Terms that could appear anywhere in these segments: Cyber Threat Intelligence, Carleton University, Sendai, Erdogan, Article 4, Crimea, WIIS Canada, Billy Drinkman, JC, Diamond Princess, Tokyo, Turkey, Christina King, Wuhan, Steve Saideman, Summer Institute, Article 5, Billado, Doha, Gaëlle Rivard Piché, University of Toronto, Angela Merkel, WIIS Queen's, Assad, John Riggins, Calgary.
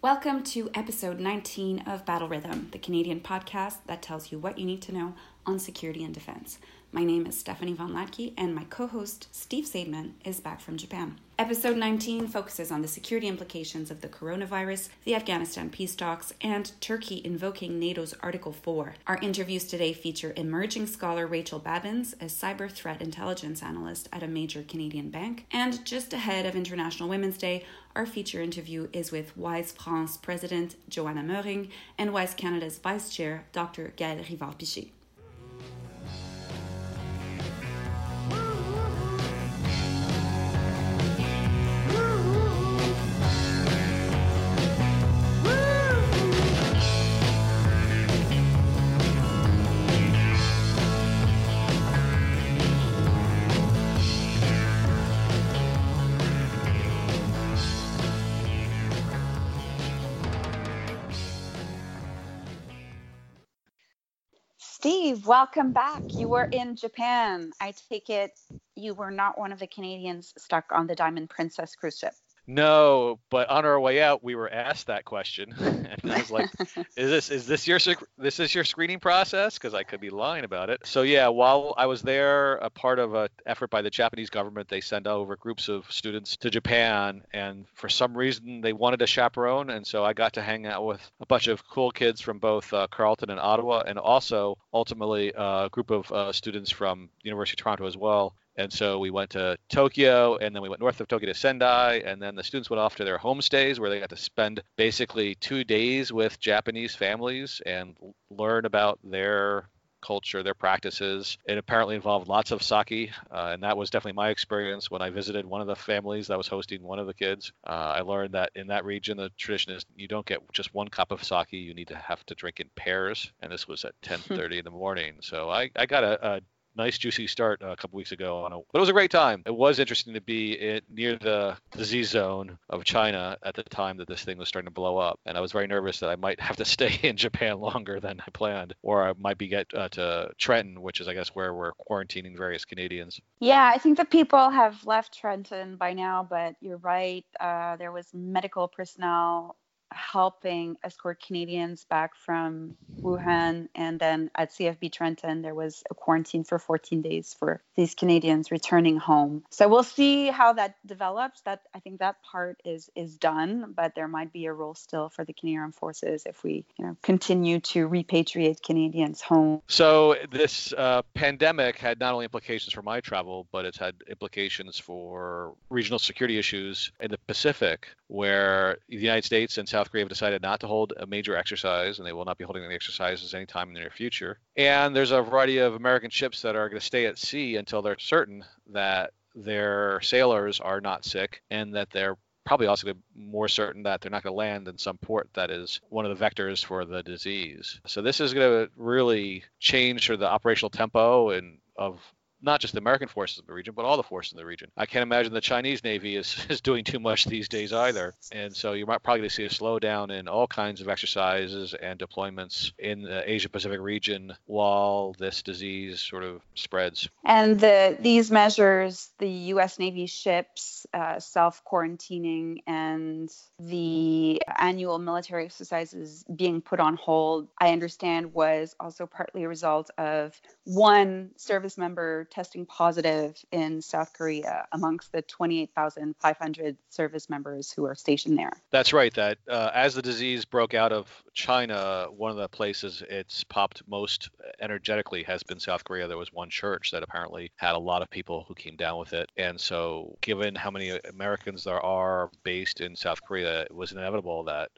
Welcome to episode 19 of Battle Rhythm, the Canadian podcast that tells you what you need to know on security and defense. My name is Stephanie Von Latke, and my co-host, Steve Saideman, is back from Japan. Episode 19 focuses on the security implications of the coronavirus, the Afghanistan peace talks, and Turkey invoking NATO's Article 4. Our interviews today feature emerging scholar Rachel Babins, a cyber threat intelligence analyst at a major Canadian bank. And just ahead of International Women's Day, our feature interview is with WIIS France President Johanna Möhring and WIIS Canada's Vice Chair, Dr. Gaëlle Rivard Piché. Steve, welcome back. You were in Japan. I take it you were not one of the Canadians stuck on the Diamond Princess cruise ship. No, but on our way out, we were asked that question, and I was like, "Is this your screening process?" Because I could be lying about it. So yeah, while I was there, a part of an effort by the Japanese government, they send over groups of students to Japan, and for some reason, they wanted a chaperone, and so I got to hang out with a bunch of cool kids from both Carleton and Ottawa, and also ultimately a group of students from the University of Toronto as well. And so we went to Tokyo, and then we went north of Tokyo to Sendai, and then the students went off to their homestays where they got to spend basically 2 days with Japanese families and learn about their culture, their practices. It apparently involved lots of sake, and that was definitely my experience when I visited one of the families that was hosting one of the kids. I learned that in that region, the tradition is you don't get just one cup of sake, you need to have to drink in pairs, and this was at 10:30 in the morning. So I got a nice juicy start a couple weeks ago but it was a great time. It was interesting to be near the disease zone of China at the time that this thing was starting to blow up, and I was very nervous that I might have to stay in Japan longer than I planned, or I might be get to Trenton, which is I guess where we're quarantining various Canadians. Yeah, I think that people have left Trenton by now, but you're right. There was medical personnel helping escort Canadians back from Wuhan. And then at CFB Trenton, there was a quarantine for 14 days for these Canadians returning home. So we'll see how that develops. I think that part is done, but there might be a role still for the Canadian Armed Forces if we continue to repatriate Canadians home. So this pandemic had not only implications for my travel, but it's had implications for regional security issues in the Pacific, where the United States and South Korea have decided not to hold a major exercise, and they will not be holding any exercises anytime in the near future. And there's a variety of American ships that are going to stay at sea until they're certain that their sailors are not sick, and that they're probably also going to be more certain that they're not going to land in some port that is one of the vectors for the disease. So this is going to really change the operational tempo and of not just the American forces in the region, but all the forces in the region. I can't imagine the Chinese Navy is doing too much these days either. And so you might probably see a slowdown in all kinds of exercises and deployments in the Asia-Pacific region while this disease sort of spreads. And these measures, the U.S. Navy ships self-quarantining and the annual military exercises being put on hold, I understand was also partly a result of one service member testing positive in South Korea amongst the 28,500 service members who are stationed there. That's right. That as the disease broke out of China, one of the places it's popped most energetically has been South Korea. There was one church that apparently had a lot of people who came down with it. And so given how many Americans there are based in South Korea, it was inevitable that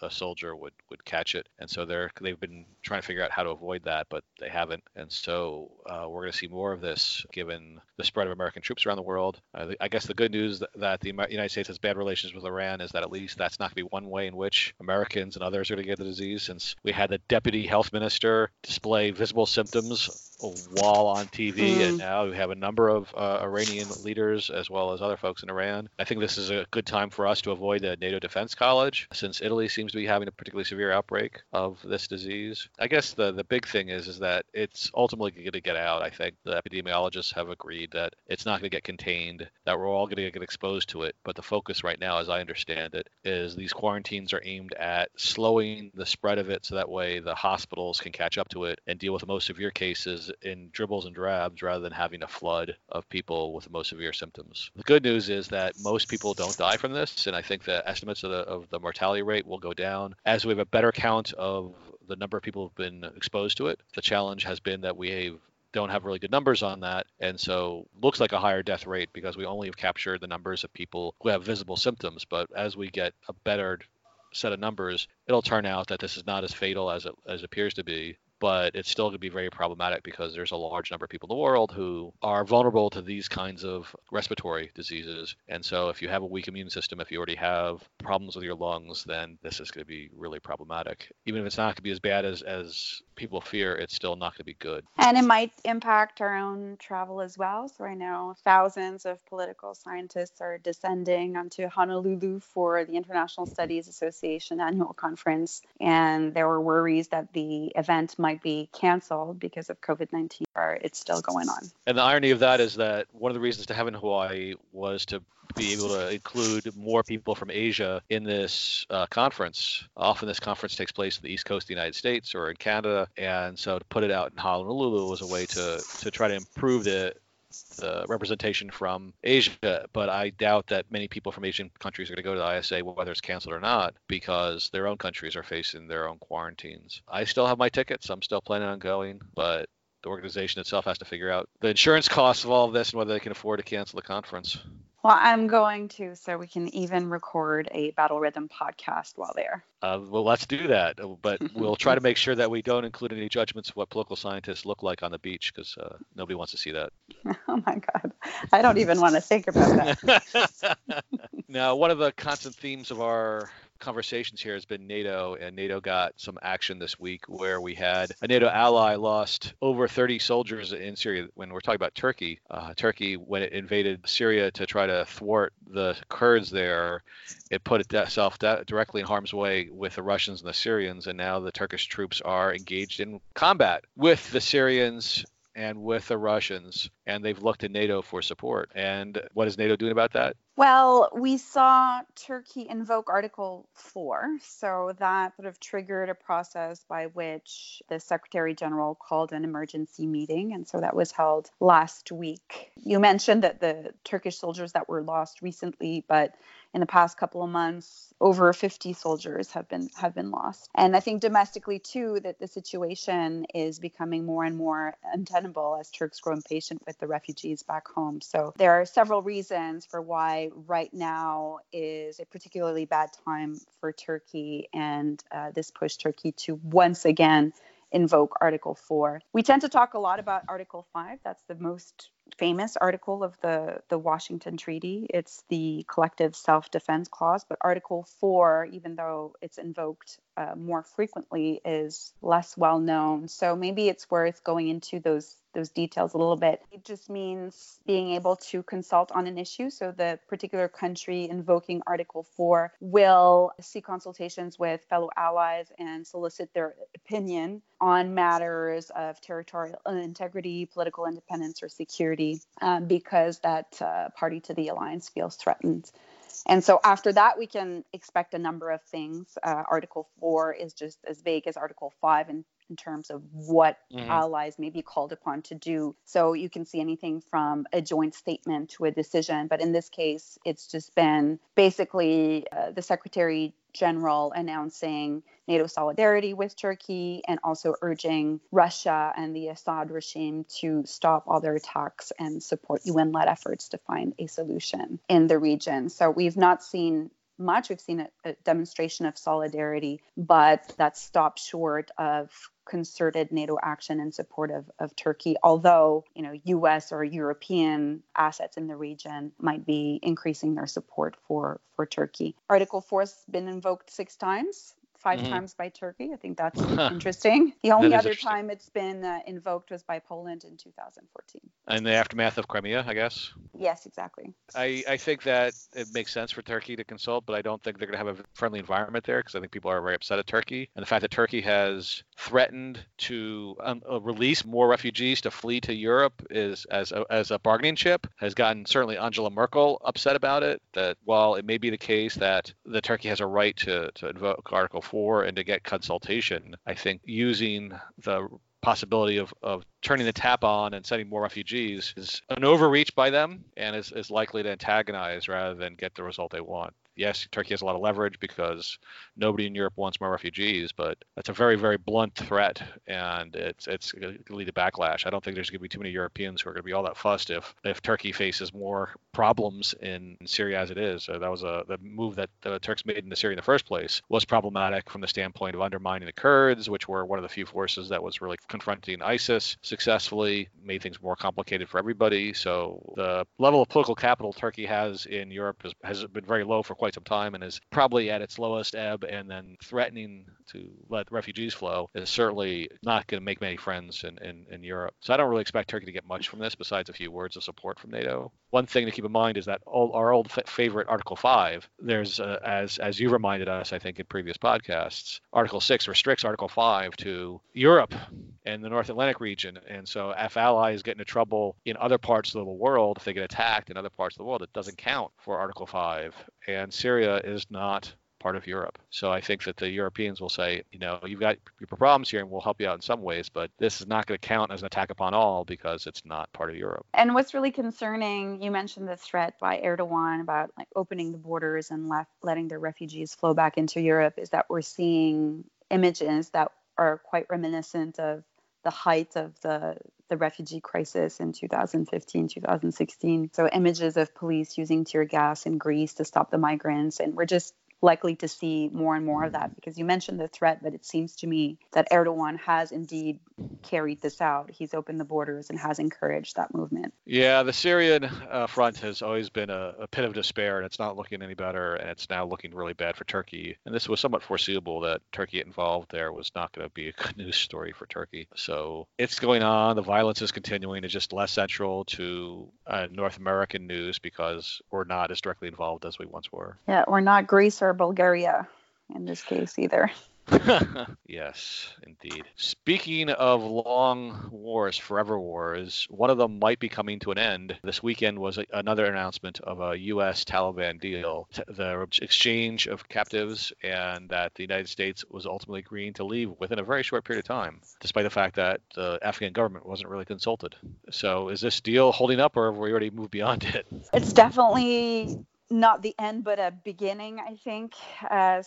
a soldier would catch it. And so they've been trying to figure out how to avoid that, but they haven't. And so we're going to see more of this given the spread of American troops around the world. I guess the good news that the United States has bad relations with Iran is that at least that's not going to be one way in which Americans and others are going to get the disease, since we had the deputy health minister display visible symptoms while on TV, and now we have a number of Iranian leaders as well as other folks in Iran. I think this is a good time for us to avoid the NATO Defense College, since Italy seems to be having a particularly severe outbreak of this disease. I guess the big thing is that it's ultimately going to get out. I think the epidemiologists have agreed that it's not going to get contained, that we're all going to get exposed to it. But the focus right now, as I understand it, is these quarantines are aimed at slowing the spread of it so that way the hospitals can catch up to it and deal with the most severe cases in dribbles and drabs rather than having a flood of people with the most severe symptoms. The good news is that most people don't die from this, and I think the estimates of the mortality rate will go down as we have a better count of the number of people who've been exposed to it. The challenge has been that we don't have really good numbers on that, and so looks like a higher death rate because we only have captured the numbers of people who have visible symptoms. But as we get a better set of numbers, it'll turn out that this is not as fatal as it appears to be. But it's still going to be very problematic because there's a large number of people in the world who are vulnerable to these kinds of respiratory diseases. And so if you have a weak immune system, if you already have problems with your lungs, then this is going to be really problematic. Even if it's not going to be as bad as people fear, it's still not going to be good. And it might impact our own travel as well. So I know thousands of political scientists are descending onto Honolulu for the International Studies Association annual conference. And there were worries that the event might be canceled because of COVID-19, or it's still going on. And the irony of that is that one of the reasons to have in Hawaii was to be able to include more people from Asia in this conference. Often this conference takes place in the East Coast of the United States or in Canada. And so to put it out in Honolulu was a way to try to improve the representation from Asia, but I doubt that many people from Asian countries are going to go to the ISA, whether it's canceled or not, because their own countries are facing their own quarantines. I still have my tickets. I'm still planning on going, but the organization itself has to figure out the insurance costs of all of this and whether they can afford to cancel the conference. Well, I'm going to, so we can even record a Battle Rhythm podcast while there. Well, let's do that. But we'll try to make sure that we don't include any judgments of what political scientists look like on the beach, because nobody wants to see that. Oh, my God. I don't even want to think about that. Now, one of the constant themes of our conversations here has been NATO, and NATO got some action this week where we had a NATO ally lost over 30 soldiers in Syria. When we're talking about Turkey, when it invaded Syria to try to thwart the Kurds there, it put itself directly in harm's way with the Russians and the Syrians, and now the Turkish troops are engaged in combat with the Syrians and with the Russians, and they've looked to NATO for support. And what is NATO doing about that? Well, we saw Turkey invoke Article 4, so that sort of triggered a process by which the Secretary General called an emergency meeting, and so that was held last week. You mentioned that the Turkish soldiers that were lost recently, but in the past couple of months, over 50 soldiers have been lost. And I think domestically, too, that the situation is becoming more and more untenable as Turks grow impatient with the refugees back home. So there are several reasons for why right now is a particularly bad time for Turkey, and this pushed Turkey to once again invoke Article 4. We tend to talk a lot about Article 5. That's the most famous article of the Washington Treaty. It's the collective self-defense clause, but Article 4, even though it's invoked more frequently, is less well known. So maybe it's worth going into those details a little bit. It just means being able to consult on an issue. So the particular country invoking Article 4 will seek consultations with fellow allies and solicit their opinion on matters of territorial integrity, political independence, or security, because that party to the alliance feels threatened. And so after that, we can expect a number of things. Article 4 is just as vague as Article 5 in terms of what allies may be called upon to do. So you can see anything from a joint statement to a decision. But in this case, it's just been basically the Secretary General announcing NATO solidarity with Turkey and also urging Russia and the Assad regime to stop all their attacks and support UN-led efforts to find a solution in the region. So we've not seen much. We've seen a demonstration of solidarity, but that stopped short of concerted NATO action in support of Turkey, although, U.S. or European assets in the region might be increasing their support for Turkey. Article 4 has been invoked 6 times. five times by Turkey. I think that's interesting. The only other time it's been invoked was by Poland in 2014. In the aftermath of Crimea, I guess? Yes, exactly. I think that it makes sense for Turkey to consult, but I don't think they're going to have a friendly environment there because I think people are very upset at Turkey. And the fact that Turkey has threatened to release more refugees to flee to Europe is as a bargaining chip has gotten certainly Angela Merkel upset about it, that while it may be the case that the Turkey has a right to invoke Article 4 and to get consultation, I think using the possibility of turning the tap on and sending more refugees is an overreach by them and is likely to antagonize rather than get the result they want. Yes, Turkey has a lot of leverage because nobody in Europe wants more refugees, but that's a very, very blunt threat, and it's going to lead to backlash. I don't think there's going to be too many Europeans who are going to be all that fussed if Turkey faces more problems in Syria as it is. So that was the move that the Turks made into Syria in the first place was problematic from the standpoint of undermining the Kurds, which were one of the few forces that was really confronting ISIS successfully, made things more complicated for everybody. So the level of political capital Turkey has in Europe has been very low for quite some time and is probably at its lowest ebb, and then threatening to let refugees flow is certainly not going to make many friends in Europe. So I don't really expect Turkey to get much from this besides a few words of support from NATO. One thing to keep in mind is that our old favorite Article 5, there's as you reminded us, I think, in previous podcasts, Article 6 restricts Article 5 to Europe and the North Atlantic region. And so if allies get into trouble in other parts of the world, if they get attacked in other parts of the world, it doesn't count for Article 5. And Syria is not part of Europe. So I think that the Europeans will say, you know, you've got your problems here and we'll help you out in some ways, but this is not going to count as an attack upon all because it's not part of Europe. And what's really concerning, you mentioned the threat by Erdogan about like opening the borders and letting the refugees flow back into Europe, is that we're seeing images that are quite reminiscent of the height of the refugee crisis in 2015, 2016. So images of police using tear gas in Greece to stop the migrants. And we're just likely to see more and more of that because you mentioned the threat, but it seems to me that Erdogan has indeed carried this out. He's opened the borders and has encouraged that movement. Yeah, the Syrian front has always been a pit of despair, and it's not looking any better, and it's now looking really bad for Turkey. And this was somewhat foreseeable that Turkey get involved there was not going to be a good news story for Turkey. So it's going on. The violence is continuing. It's just less central to North American news because we're not as directly involved as we once were. Yeah, we're not Greece or Bulgaria in this case either. Yes, indeed. Speaking of long wars, forever wars, one of them might be coming to an end. This weekend was another announcement of a U.S.-Taliban deal, the exchange of captives, and that the United States was ultimately agreeing to leave within a very short period of time, despite the fact that the Afghan government wasn't really consulted. So is this deal holding up, or have we already moved beyond it? It's definitely not the end, but a beginning, I think.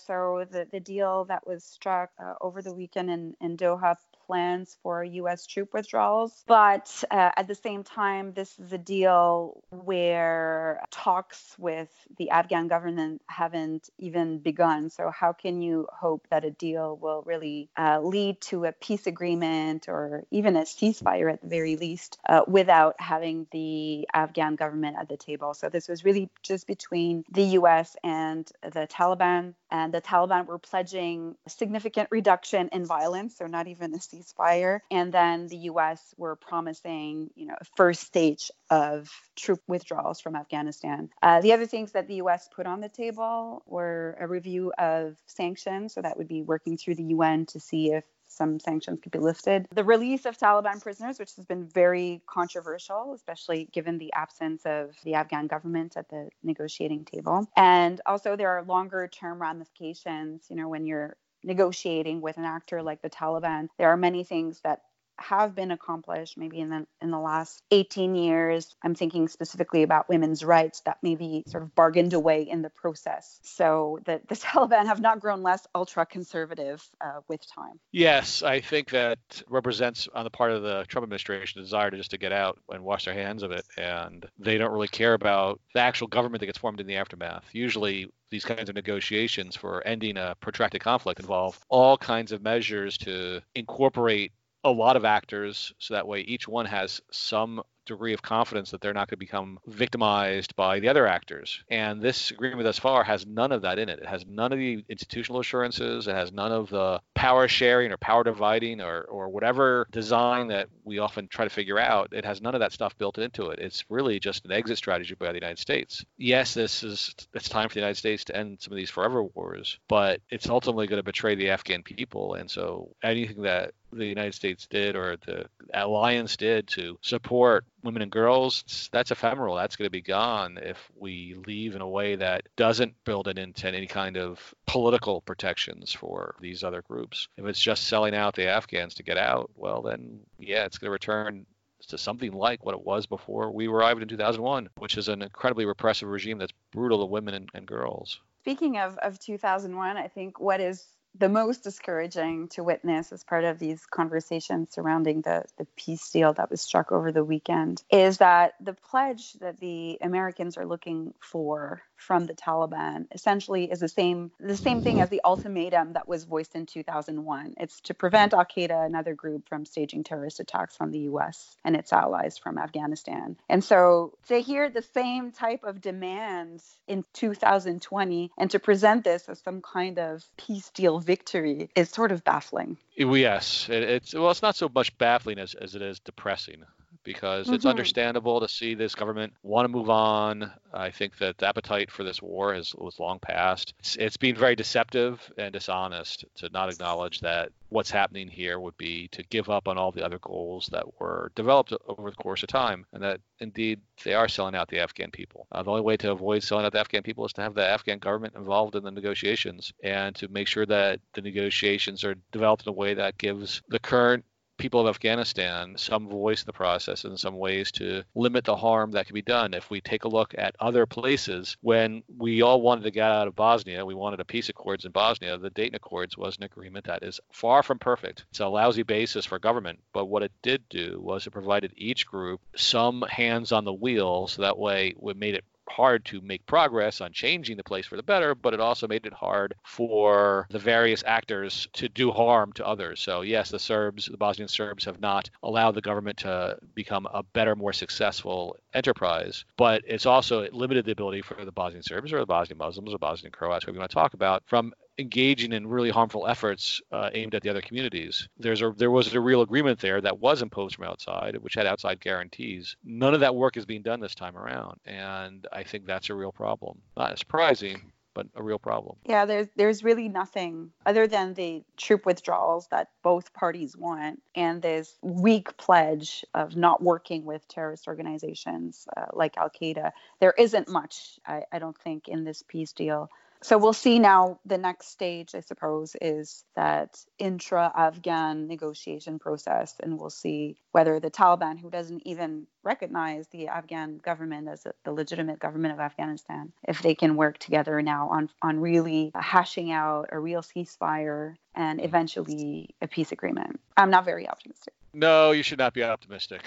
So the deal that was struck over the weekend in Doha plans for U.S. troop withdrawals. But at the same time, this is a deal where talks with the Afghan government haven't even begun. So how can you hope that a deal will really lead to a peace agreement or even a ceasefire at the very least without having the Afghan government at the table? So this was really just between the U.S. and the Taliban. And the Taliban were pledging a significant reduction in violence, so not even a ceasefire. And then the U.S. were promising, you know, a first stage of troop withdrawals from Afghanistan. The other things that the U.S. put on the table were a review of sanctions. So that would be working through the UN to see if some sanctions could be lifted. The release of Taliban prisoners, which has been very controversial, especially given the absence of the Afghan government at the negotiating table. And also there are longer term ramifications. You know, when you're negotiating with an actor like the Taliban, there are many things that have been accomplished maybe in the last 18 years. I'm thinking specifically about women's rights that maybe sort of bargained away in the process. So the Taliban have not grown less ultra-conservative with time. Yes, I think that represents on the part of the Trump administration a desire to just to get out and wash their hands of it. And they don't really care about the actual government that gets formed in the aftermath. Usually these kinds of negotiations for ending a protracted conflict involve all kinds of measures to incorporate a lot of actors, so that way each one has some degree of confidence that they're not going to become victimized by the other actors. And this agreement thus far has none of that in it. It has none of the institutional assurances. It has none of the power sharing or power dividing or whatever design that we often try to figure out. It has none of that stuff built into it. It's really just an exit strategy by the United States. Yes, it's time for the United States to end some of these forever wars, but it's ultimately going to betray the Afghan people. And so anything that the United States did or the alliance did to support women and girls, that's ephemeral. That's going to be gone if we leave in a way that doesn't build it into any kind of political protections for these other groups. If it's just selling out the Afghans to get out, well, then, yeah, it's going to return to something like what it was before we arrived in 2001, which is an incredibly repressive regime that's brutal to women and girls. Speaking of 2001, I think what is the most discouraging to witness as part of these conversations surrounding the peace deal that was struck over the weekend is that the pledge that the Americans are looking for from the Taliban essentially is the same thing as the ultimatum that was voiced in 2001. It's to prevent al-Qaeda, another group, from staging terrorist attacks on the U.S. and its allies from Afghanistan. And so to hear the same type of demand in 2020 and to present this as some kind of peace deal victory is sort of baffling. Yes. It's not so much baffling as it is depressing, because it's understandable to see this government want to move on. I think that the appetite for this war was long past. It's been very deceptive and dishonest to not acknowledge that what's happening here would be to give up on all the other goals that were developed over the course of time, and that indeed they are selling out the Afghan people. The only way to avoid selling out the Afghan people is to have the Afghan government involved in the negotiations and to make sure that the negotiations are developed in a way that gives the current people of Afghanistan some voice in the process and some ways to limit the harm that can be done. If we take a look at other places, when we all wanted to get out of Bosnia, we wanted a peace accords in Bosnia. The Dayton Accords was an agreement that is far from perfect. It's a lousy basis for government, but what it did do was it provided each group some hands on the wheel, so that way it made it hard to make progress on changing the place for the better, but it also made it hard for the various actors to do harm to others. So yes, the Bosnian Serbs have not allowed the government to become a better, more successful enterprise, but it's also limited the ability for the Bosnian Serbs or the Bosnian Muslims or Bosnian Croats, whoever you want to talk about, from engaging in really harmful efforts aimed at the other communities. There was a real agreement there that was imposed from outside, which had outside guarantees. None of that work is being done this time around, and I think that's a real problem. Not surprising, but a real problem. Yeah, there's really nothing other than the troop withdrawals that both parties want and this weak pledge of not working with terrorist organizations like al-Qaeda. There isn't much, I don't think, in this peace deal. So we'll see now. The next stage, I suppose, is that intra-Afghan negotiation process. And we'll see whether the Taliban, who doesn't even recognize the Afghan government as the legitimate government of Afghanistan, if they can work together now on really hashing out a real ceasefire and eventually a peace agreement. I'm not very optimistic. No, you should not be optimistic.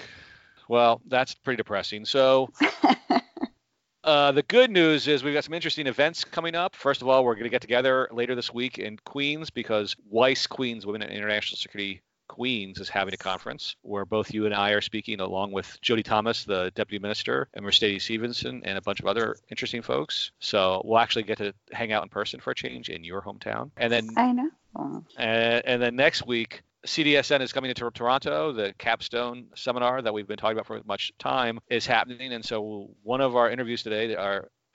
Well, that's pretty depressing. So... the good news is we've got some interesting events coming up. First of all, we're going to get together later this week in Queen's, because WIIS Queen's, Women in International Security Queen's, is having a conference where both you and I are speaking, along with Jody Thomas, the Deputy Minister, and Mercedes Stevenson, and a bunch of other interesting folks. So we'll actually get to hang out in person for a change in your hometown. And then I know. And then next week, CDSN is coming to Toronto. The capstone seminar that we've been talking about for much time is happening. And so one of our interviews today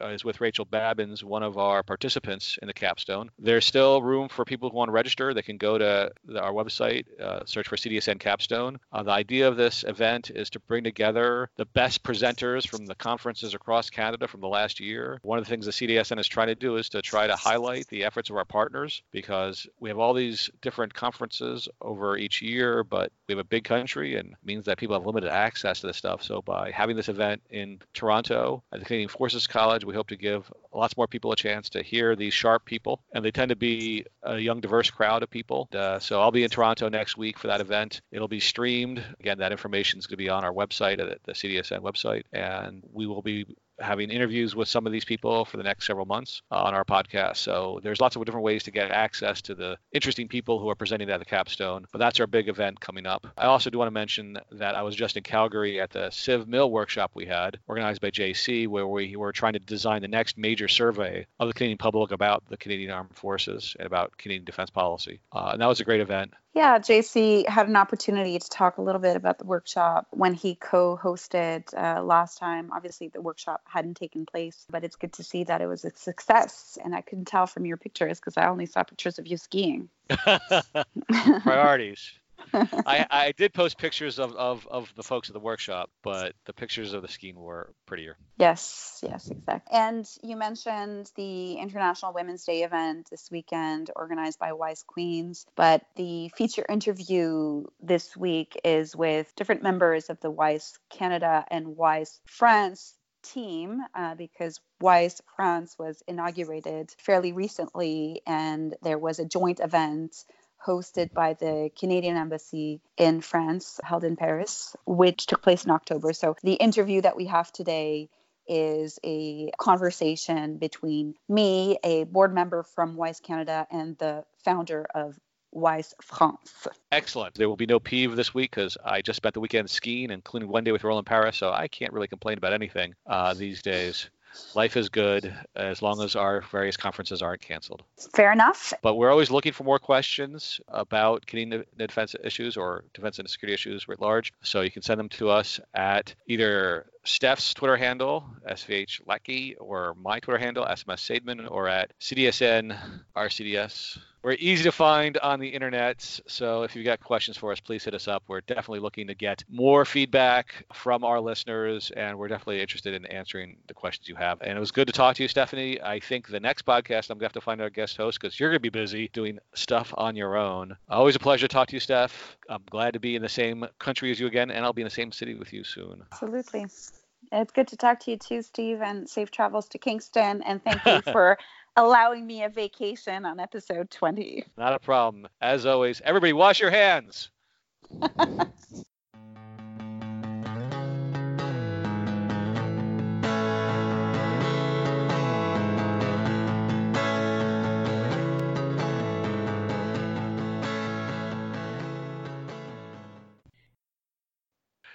is with Rachel Babins, one of our participants in the capstone. There's still room for people who want to register. They can go to our website, search for CDSN capstone. The idea of this event is to bring together the best presenters from the conferences across Canada from the last year. One of the things the CDSN is trying to do is to try to highlight the efforts of our partners, because we have all these different conferences over each year, but we have a big country and it means that people have limited access to this stuff. So by having this event in Toronto at the Canadian Forces College, we hope to give lots more people a chance to hear these sharp people. And they tend to be a young, diverse crowd of people. So I'll be in Toronto next week for that event. It'll be streamed. Again, that information is going to be on our website, at the CDSN website. And we will be having interviews with some of these people for the next several months on our podcast. So there's lots of different ways to get access to the interesting people who are presenting at the capstone. But that's our big event coming up. I also do want to mention that I was just in Calgary at the Civ Mill workshop we had, organized by JC, where we were trying to design the next major survey of the Canadian public about the Canadian Armed Forces and about Canadian defense policy. And that was a great event. Yeah, JC had an opportunity to talk a little bit about the workshop when he co-hosted last time. Obviously, the workshop hadn't taken place, but it's good to see that it was a success. And I couldn't tell from your pictures because I only saw pictures of you skiing. Priorities. I did post pictures of the folks at the workshop, but the pictures of the skiing were prettier. Yes, exactly. And you mentioned the International Women's Day event this weekend organized by WIIS Queen's, but the feature interview this week is with different members of the WIIS Canada and WIIS France team, because WIIS France was inaugurated fairly recently, and there was a joint event hosted by the Canadian Embassy in France, held in Paris, which took place in October. So the interview that we have today is a conversation between me, a board member from WIIS Canada, and the founder of WIIS France. Excellent. There will be no peeve this week because I just spent the weekend skiing, including one day with Roland Paris, so I can't really complain about anything these days. Life is good as long as our various conferences aren't canceled. Fair enough. But we're always looking for more questions about Canadian defense issues or defense and security issues writ large. So you can send them to us at either Steph's Twitter handle, SVH Latke, or my Twitter handle, SMS Saideman, or at CDSN, RCDS. We're easy to find on the internet, so if you've got questions for us, please hit us up. We're definitely looking to get more feedback from our listeners, and we're definitely interested in answering the questions you have. And it was good to talk to you, Stephanie. I think the next podcast, I'm going to have to find our guest host because you're going to be busy doing stuff on your own. Always a pleasure to talk to you, Steph. I'm glad to be in the same country as you again, and I'll be in the same city with you soon. Absolutely. It's good to talk to you too, Steve, and safe travels to Kingston. And thank you for allowing me a vacation on episode 20. Not a problem. As always, everybody wash your hands.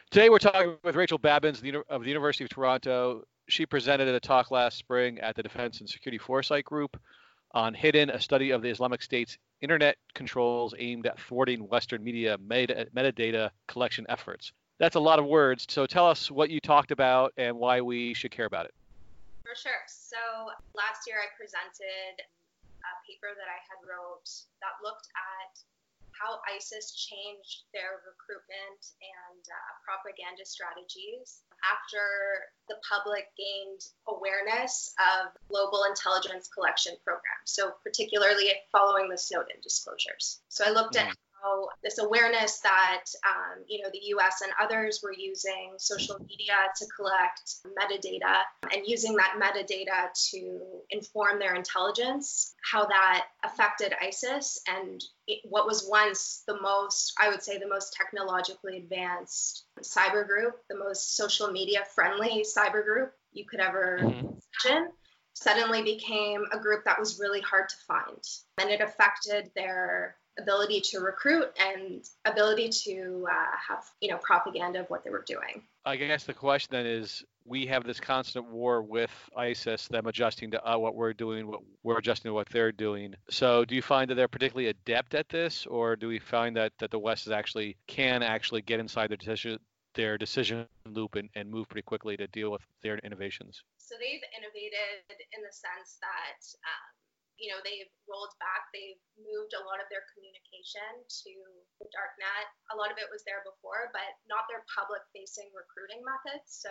Today we're talking with Rachel Babins of the University of Toronto. She presented at a talk last spring at the Defense and Security Foresight Group on Hidden, a study of the Islamic State's internet controls aimed at thwarting Western media metadata collection efforts. That's a lot of words. So tell us what you talked about and why we should care about it. For sure. So last year I presented a paper that I had wrote that looked at how ISIS changed their recruitment and propaganda strategies after the public gained awareness of global intelligence collection programs, so particularly following the Snowden disclosures. So I looked at how this awareness that the U.S. and others were using social media to collect metadata and using that metadata to inform their intelligence, how that affected ISIS and what was once the most technologically advanced cyber group, the most social media friendly cyber group you could ever imagine, suddenly became a group that was really hard to find. And it affected their ability to recruit and ability to have propaganda of what they were doing. I guess the question then is, we have this constant war with ISIS, them adjusting to what we're doing, what we're adjusting to what they're doing. So do you find that they're particularly adept at this, or do we find that the West can actually get inside their decision loop and move pretty quickly to deal with their innovations? So they've innovated in the sense that they've rolled back, they've moved a lot of their communication to the darknet. A lot of it was there before, but not their public-facing recruiting methods. So,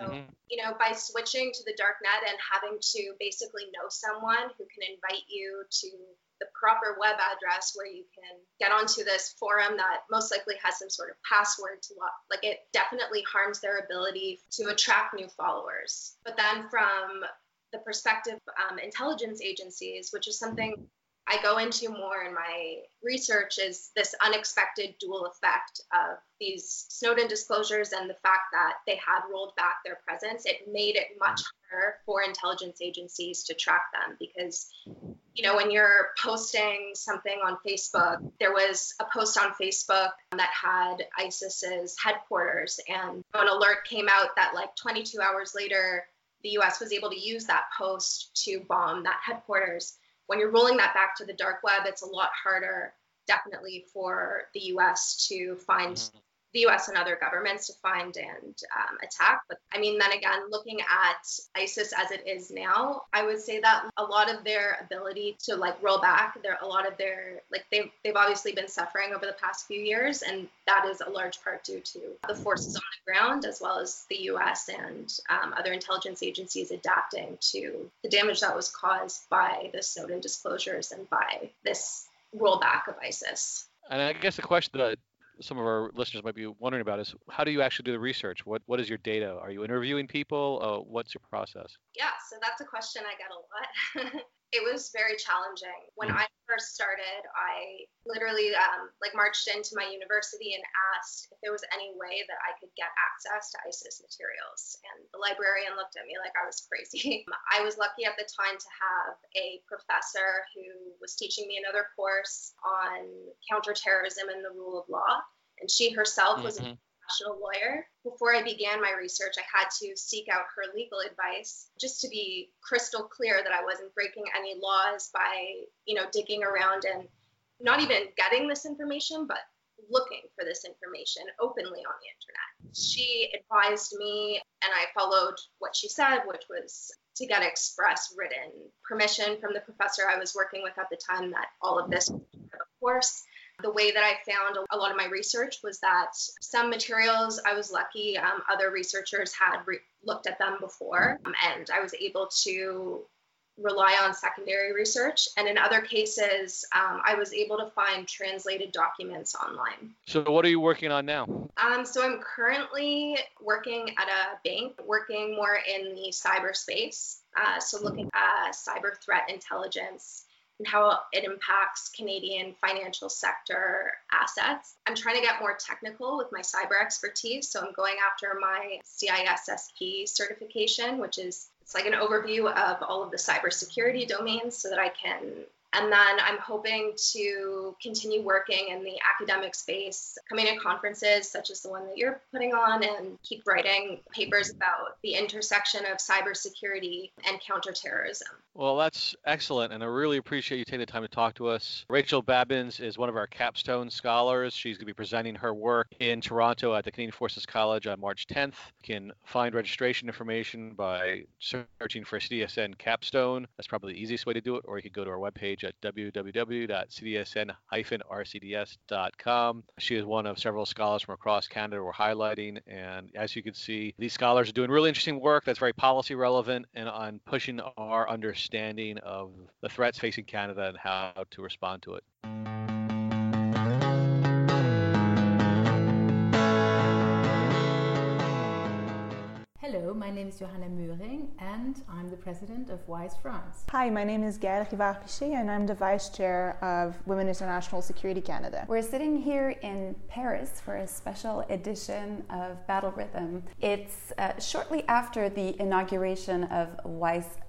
by switching to the darknet and having to basically know someone who can invite you to the proper web address where you can get onto this forum that most likely has some sort of password to lock. Like, it definitely harms their ability to attract new followers. But then from the perspective intelligence agencies, which is something I go into more in my research is this unexpected dual effect of these Snowden disclosures and the fact that they had rolled back their presence. It made it much harder for intelligence agencies to track them because, you know, when you're posting something on Facebook, there was a post on Facebook that had ISIS's headquarters, and an alert came out that like 22 hours later, the U.S. was able to use that post to bomb that headquarters. When you're rolling that back to the dark web, it's a lot harder, definitely, for the U.S. to find, the U.S. and other governments to find and attack. But I mean, then again, looking at ISIS as it is now, I would say that a lot of their ability to like roll back, they've obviously been suffering over the past few years, and that is a large part due to the forces on the ground, as well as the U.S. and other intelligence agencies adapting to the damage that was caused by the Snowden disclosures and by this rollback of ISIS. And I guess the question that some of our listeners might be wondering about is, how do you actually do the research? What is your data? Are you interviewing people? What's your process? Yeah, so that's a question I get a lot. It was very challenging. When I first started, I literally marched into my university and asked if there was any way that I could get access to ISIS materials. And the librarian looked at me like I was crazy. I was lucky at the time to have a professor who was teaching me another course on counterterrorism and the rule of law. And she herself was an international lawyer. Before I began my research, I had to seek out her legal advice just to be crystal clear that I wasn't breaking any laws by, digging around and not even getting this information, but looking for this information openly on the internet. She advised me, and I followed what she said, which was to get express written permission from the professor I was working with at the time that all of this was part of the course. The way that I found a lot of my research was that some materials, I was lucky, other researchers had looked at them before, and I was able to rely on secondary research. And in other cases, I was able to find translated documents online. So what are you working on now? So I'm currently working at a bank, working more in the cyberspace, so looking at cyber threat intelligence and how it impacts Canadian financial sector assets. I'm trying to get more technical with my cyber expertise, so I'm going after my CISSP certification, which is it's like an overview of all of the cybersecurity domains so that I can, and then I'm hoping to continue working in the academic space, coming to conferences such as the one that you're putting on, and keep writing papers about the intersection of cybersecurity and counterterrorism. Well, that's excellent, and I really appreciate you taking the time to talk to us. Rachel Babins is one of our capstone scholars. She's going to be presenting her work in Toronto at the Canadian Forces College on March 10th. You can find registration information by searching for CDSN capstone. That's probably the easiest way to do it, or you could go to our webpage at www.cdsn-rcds.com. She is one of several scholars from across Canada we're highlighting, and as you can see, these scholars are doing really interesting work that's very policy relevant and on pushing our understanding of the threats facing Canada and how to respond to it. Hello, my name is Johanna Möhring and I'm the president of WIIS France. Hi, my name is Gaëlle Rivard Piché and I'm the vice chair of Women International Security Canada. We're sitting here in Paris for a special edition of Battle Rhythm. It's shortly after the inauguration of WIIS France.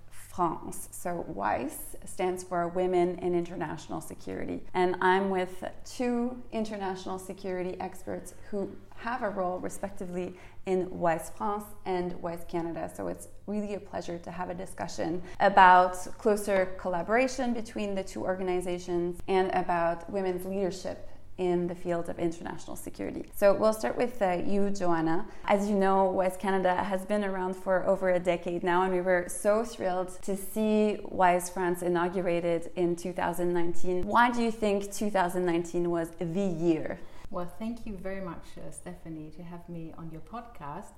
So WIIS stands for Women in International Security. And I'm with two international security experts who have a role respectively in WIIS France and WIIS Canada. So it's really a pleasure to have a discussion about closer collaboration between the two organizations and about women's leadership in the field of international security. So we'll start with you, Johanna. As you know, WIIS Canada has been around for over a decade now, and we were so thrilled to see WIIS France inaugurated in 2019. Why do you think 2019 was the year? Well, thank you very much, Stephanie, to have me on your podcast.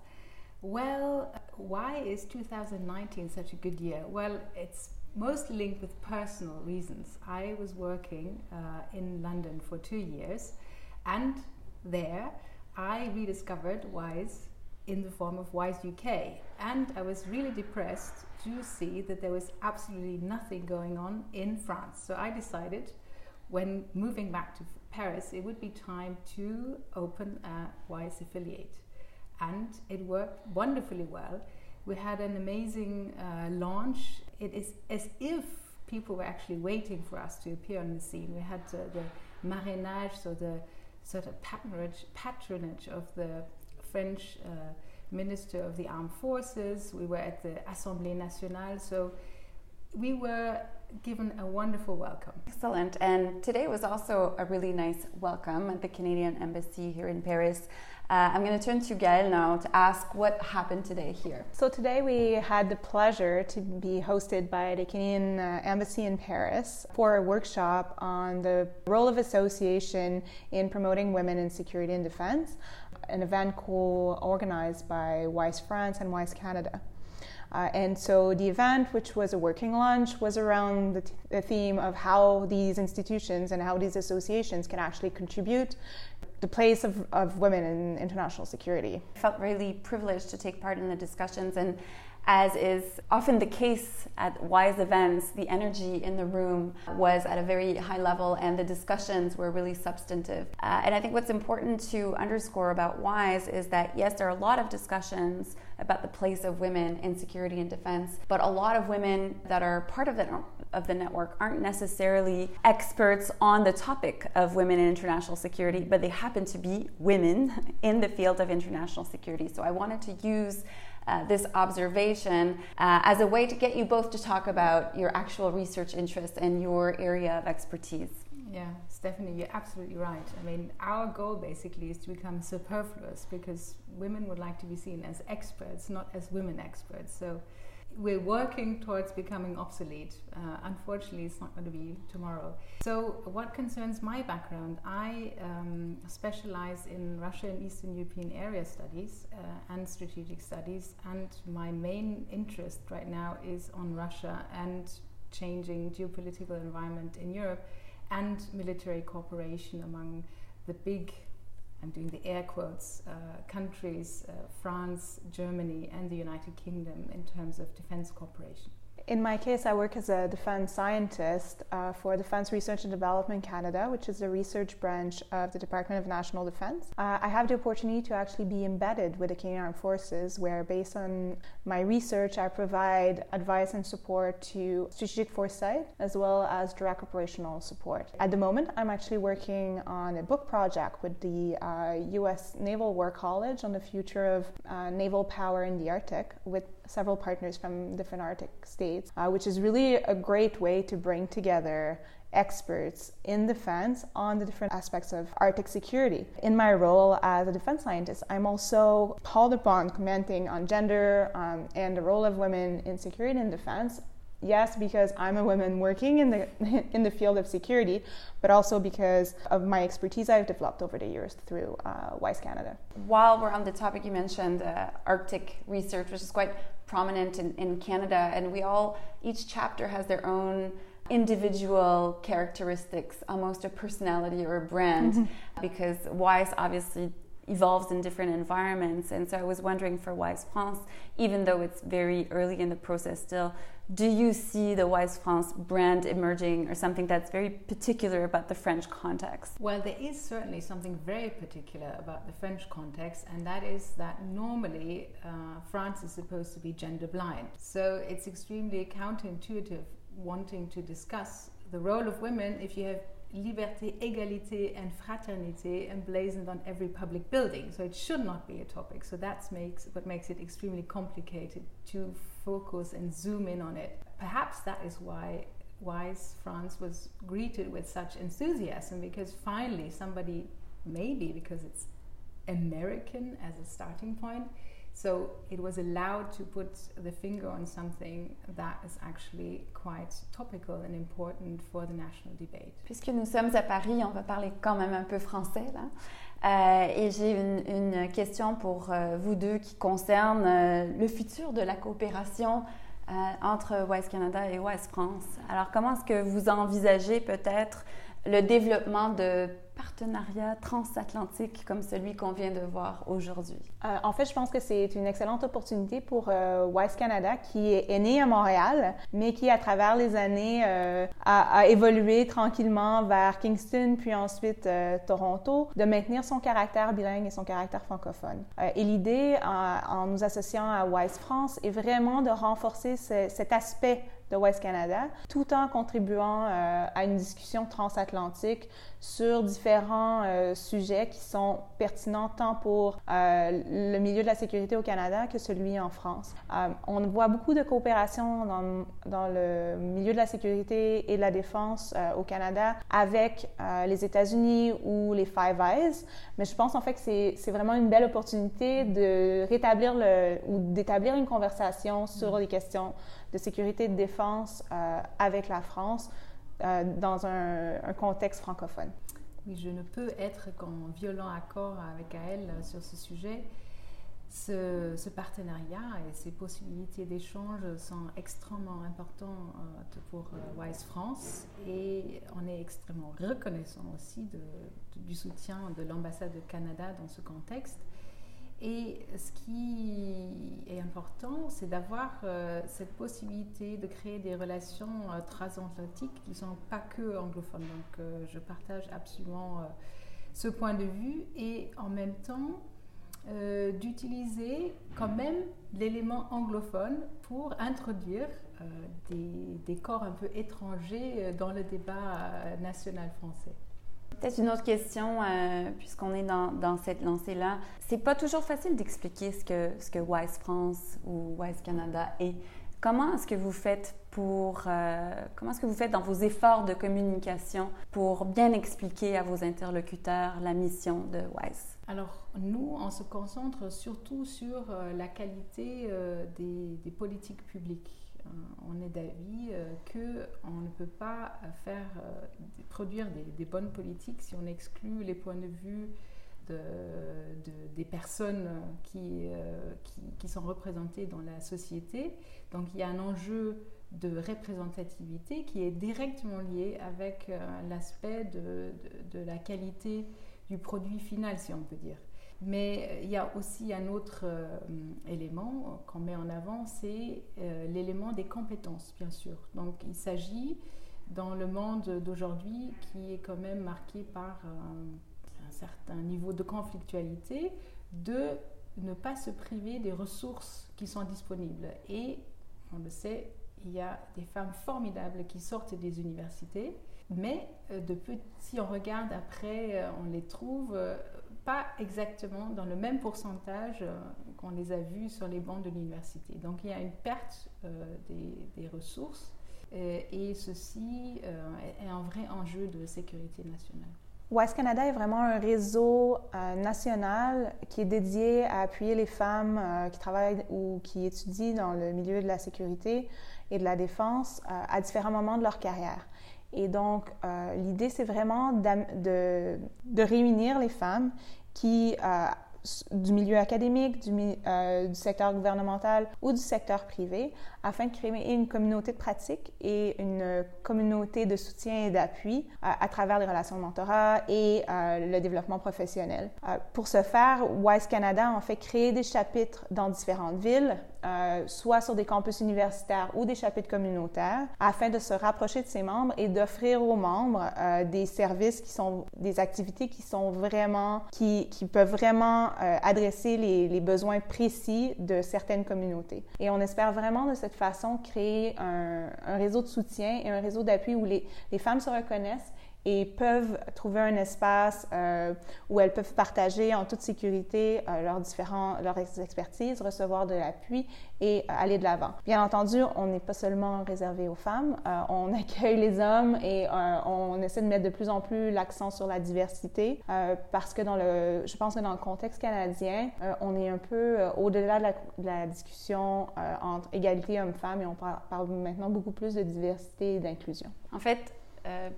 Well, why is 2019 such a good year? Well, it's mostly linked with personal reasons. I was working in London for 2 years, and there I rediscovered WIIS in the form of WIIS UK. And I was really depressed to see that there was absolutely nothing going on in France. So I decided when moving back to Paris, it would be time to open a WIIS affiliate. And it worked wonderfully well. We had an amazing launch. It is as if people were actually waiting for us to appear on the scene. We had the marrainage, so the sort of patronage of the French Minister of the Armed Forces. We were at the Assemblée Nationale, so we were given a wonderful welcome. Excellent. And today was also a really nice welcome at the Canadian Embassy here in Paris. I'm going to turn to Gaëlle now to ask what happened today here. So today we had the pleasure to be hosted by the Canadian Embassy in Paris for a workshop on the role of association in promoting women in security and defense, an event co-organized by WIIS France and WIIS Canada. And so the event, which was a working lunch, was around the theme of how these institutions and how these associations can actually contribute the place of women in international security. I felt really privileged to take part in the discussions, and as is often the case at WIIS events, the energy in the room was at a very high level and the discussions were really substantive. And I think what's important to underscore about WIIS is that, yes, there are a lot of discussions about the place of women in security and defense, but a lot of women that are part of the network aren't necessarily experts on the topic of women in international security, but they happen to be women in the field of international security. So I wanted to use this observation as a way to get you both to talk about your actual research interests and your area of expertise. Yeah, Stephanie, you're absolutely right. I mean, our goal basically is to become superfluous, because women would like to be seen as experts, not as women experts. So we're working towards becoming obsolete. Unfortunately, it's not going to be tomorrow. So what concerns my background, I specialize in Russia and Eastern European area studies and strategic studies, and my main interest right now is on Russia and changing geopolitical environment in Europe and military cooperation among the big, I'm doing the air quotes, countries, France, Germany, and the United Kingdom in terms of defense cooperation. In my case, I work as a defense scientist for Defense Research and Development Canada, which is the research branch of the Department of National Defense. I have the opportunity to actually be embedded with the Canadian Armed Forces, where based on my research, I provide advice and support to strategic foresight, as well as direct operational support. At the moment, I'm actually working on a book project with the U.S. Naval War College on the future of naval power in the Arctic, with several partners from different Arctic states, which is really a great way to bring together experts in defense on the different aspects of Arctic security. In my role as a defense scientist, I'm also called upon commenting on gender and the role of women in security and defense. Yes, because I'm a woman working in the field of security, but also because of my expertise I've developed over the years through WIIS Canada. While we're on the topic, you mentioned Arctic research, which is quite prominent in Canada, and each chapter has their own individual characteristics, almost a personality or a brand, because WIIS obviously evolves in different environments. And so I was wondering for WIIS France, even though it's very early in the process still, do you see the WIIS France brand emerging, or something that's very particular about the French context? Well, there is certainly something very particular about the French context, and that is that normally France is supposed to be gender blind. So it's extremely counterintuitive wanting to discuss the role of women if you have liberté, égalité, and fraternité emblazoned on every public building. So it should not be a topic. So that's what makes it extremely complicated to focus and zoom in on it. Perhaps that is why WIIS France was greeted with such enthusiasm, because finally somebody, maybe because it's American as a starting point, so it was allowed to put the finger on something that is actually quite topical and important for the national debate. Puisque nous sommes à Paris, on va parler quand même un peu français là. Et j'ai une question pour vous deux qui concerne le futur de la coopération entre WIIS Canada et WIIS France. Alors comment est-ce que vous envisagez peut-être le développement de partenariats partenariat transatlantique comme celui qu'on vient de voir aujourd'hui? En fait, je pense que c'est une excellente opportunité pour WIIS Canada, qui est né à Montréal, mais qui, à travers les années, a évolué tranquillement vers Kingston, puis ensuite Toronto, de maintenir son caractère bilingue et son caractère francophone. Et l'idée, en nous associant à WIIS France, est vraiment de renforcer cet aspect de WIIS Canada, tout en contribuant à une discussion transatlantique sur différents sujets qui sont pertinents tant pour le milieu de la sécurité au Canada que celui en France. On voit beaucoup de coopération dans le milieu de la sécurité et de la défense au Canada avec les États-Unis ou les Five Eyes, mais je pense en fait que c'est vraiment une belle opportunité de rétablir d'établir une conversation sur les questions de sécurité et de défense avec la France dans un contexte francophone. Oui, je ne peux être qu'en violent accord avec Gaëlle sur ce sujet. Ce partenariat et ces possibilités d'échange sont extrêmement importants pour WIIS France, et on est extrêmement reconnaissant aussi du soutien de l'ambassade du Canada dans ce contexte. Et ce qui est important, c'est d'avoir cette possibilité de créer des relations transatlantiques qui ne sont pas que anglophones. Donc, je partage absolument ce point de vue, et en même temps, d'utiliser quand même l'élément anglophone pour introduire des corps un peu étrangers dans le débat national français. Peut-être une autre question, puisqu'on est dans cette lancée-là. C'est pas toujours facile d'expliquer ce que WIIS France ou WIIS Canada est. Comment est-ce que vous faites dans vos efforts de communication pour bien expliquer à vos interlocuteurs la mission de WIIS? Alors, nous, on se concentre surtout sur la qualité des politiques publiques. On est d'avis qu'on ne peut pas produire des bonnes politiques si on exclut les points de vue des personnes qui sont représentées dans la société. Donc il y a un enjeu de représentativité qui est directement lié avec l'aspect de la qualité du produit final, si on peut dire. Mais il y a aussi un autre élément qu'on met en avant, c'est l'élément des compétences, bien sûr. Donc, il s'agit, dans le monde d'aujourd'hui, qui est quand même marqué par un certain niveau de conflictualité, de ne pas se priver des ressources qui sont disponibles. Et, on le sait, il y a des femmes formidables qui sortent des universités, mais si on regarde après, on les trouve pas exactement dans le même pourcentage qu'on les a vus sur les bancs de l'université. Donc il y a une perte des ressources, et ceci est un vrai enjeu de sécurité nationale. WIIS Canada est vraiment un réseau national qui est dédié à appuyer les femmes qui travaillent ou qui étudient dans le milieu de la sécurité et de la défense à différents moments de leur carrière. Et donc, l'idée, c'est vraiment de réunir les femmes qui, du milieu académique, du secteur gouvernemental ou du secteur privé, afin de créer une communauté de pratique et une communauté de soutien et d'appui à travers les relations de mentorat et le développement professionnel. Pour ce faire, WIIS Canada en fait créer des chapitres dans différentes villes, soit sur des campus universitaires ou des chapitres communautaires, afin de se rapprocher de ses membres et d'offrir aux membres des services qui sont des activités qui sont vraiment qui peuvent vraiment adresser les besoins précis de certaines communautés. Et on espère vraiment de cette façon créer un réseau de soutien et un réseau d'appui où les femmes se reconnaissent et peuvent trouver un espace où elles peuvent partager en toute sécurité leurs expertises, recevoir de l'appui et aller de l'avant. Bien entendu, on n'est pas seulement réservé aux femmes, on accueille les hommes et on essaie de mettre de plus en plus l'accent sur la diversité parce que je pense que dans le contexte canadien, on est un peu au-delà de la discussion entre égalité hommes-femmes, et on parle maintenant beaucoup plus de diversité et d'inclusion. En fait,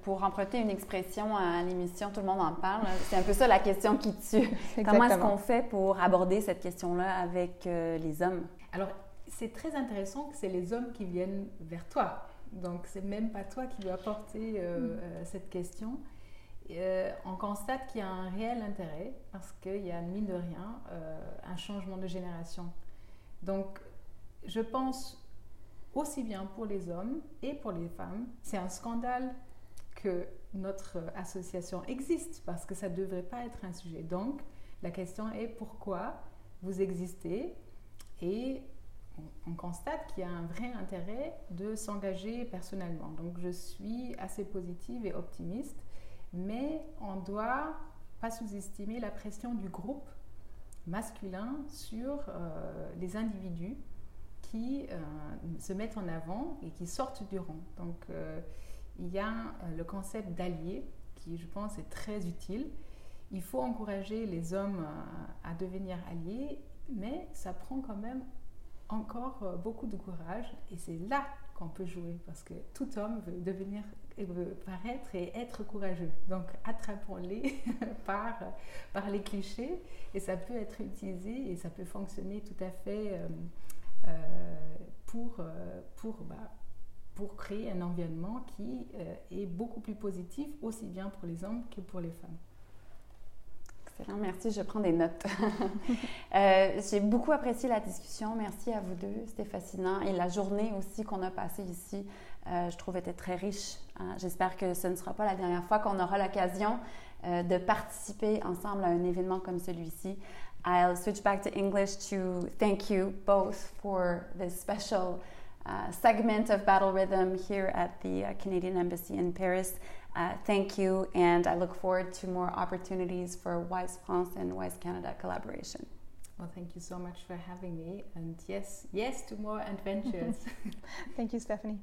pour emprunter une expression à l'émission, tout le monde en parle. C'est un peu ça la question qui tue. Comment est-ce qu'on fait pour aborder cette question-là avec les hommes? Alors, c'est très intéressant que c'est les hommes qui viennent vers toi. Donc, c'est même pas toi qui dois porter cette question. on constate qu'il y a un réel intérêt parce qu'il y a, mine de rien, un changement de génération. Donc, je pense aussi bien pour les hommes et pour les femmes, c'est un scandale que notre association existe parce que ça ne devrait pas être un sujet. Donc, la question est pourquoi vous existez, et on constate qu'il y a un vrai intérêt de s'engager personnellement. Donc, je suis assez positive et optimiste, mais on ne doit pas sous-estimer la pression du groupe masculin sur les individus qui se mettent en avant et qui sortent du rang. Donc, il y a le concept d'allié qui, je pense, est très utile. Il faut encourager les hommes à devenir alliés, mais ça prend quand même encore beaucoup de courage, et c'est là qu'on peut jouer parce que tout homme veut devenir et veut paraître et être courageux. Donc attrapons-les par les clichés, et ça peut être utilisé et ça peut fonctionner tout à fait pour créer un environnement qui est beaucoup plus positif aussi bien pour les hommes que pour les femmes. Excellent, merci, je prends des notes. J'ai beaucoup apprécié la discussion, merci à vous deux, c'était fascinant. Et la journée aussi qu'on a passée ici, je trouve était très riche. Hein? J'espère que ce ne sera pas la dernière fois qu'on aura l'occasion de participer ensemble à un événement comme celui-ci. I'll switch back to English to thank you both for this special segment of Battle Rhythm here at the Canadian Embassy in Paris. Thank you, and I look forward to more opportunities for WIIS France and WIIS Canada collaboration. Well, thank you so much for having me, and yes to more adventures. Thank you, Stephanie.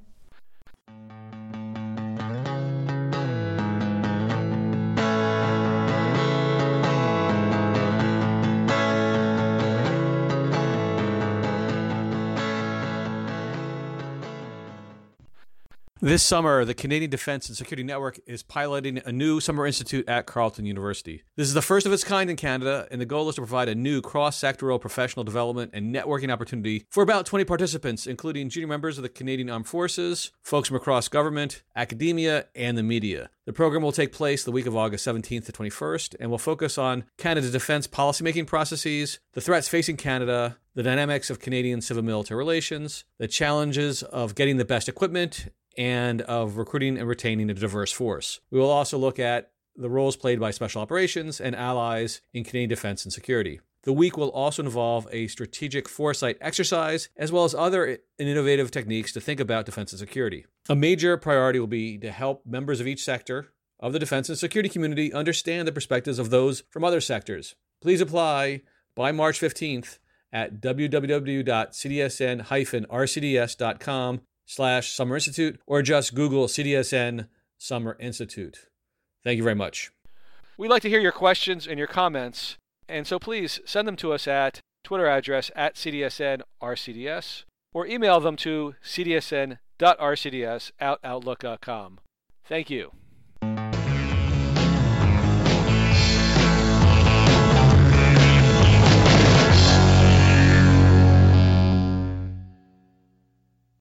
This summer, the Canadian Defence and Security Network is piloting a new summer institute at Carleton University. This is the first of its kind in Canada, and the goal is to provide a new cross-sectoral professional development and networking opportunity for about 20 participants, including junior members of the Canadian Armed Forces, folks from across government, academia, and the media. The program will take place the week of August 17th to 21st and will focus on Canada's defense policymaking processes, the threats facing Canada, the dynamics of Canadian civil-military relations, the challenges of getting the best equipment, and of recruiting and retaining a diverse force. We will also look at the roles played by special operations and allies in Canadian defense and security. The week will also involve a strategic foresight exercise, as well as other innovative techniques to think about defense and security. A major priority will be to help members of each sector of the defense and security community understand the perspectives of those from other sectors. Please apply by March 15th at www.cdsn-rcds.com/Summer Institute, or just Google CDSN Summer Institute. Thank you very much. We'd like to hear your questions and your comments. And so please send them to us at Twitter address @CDSNRCDS, or email them to cdsn.rcds@outlook.com. Thank you.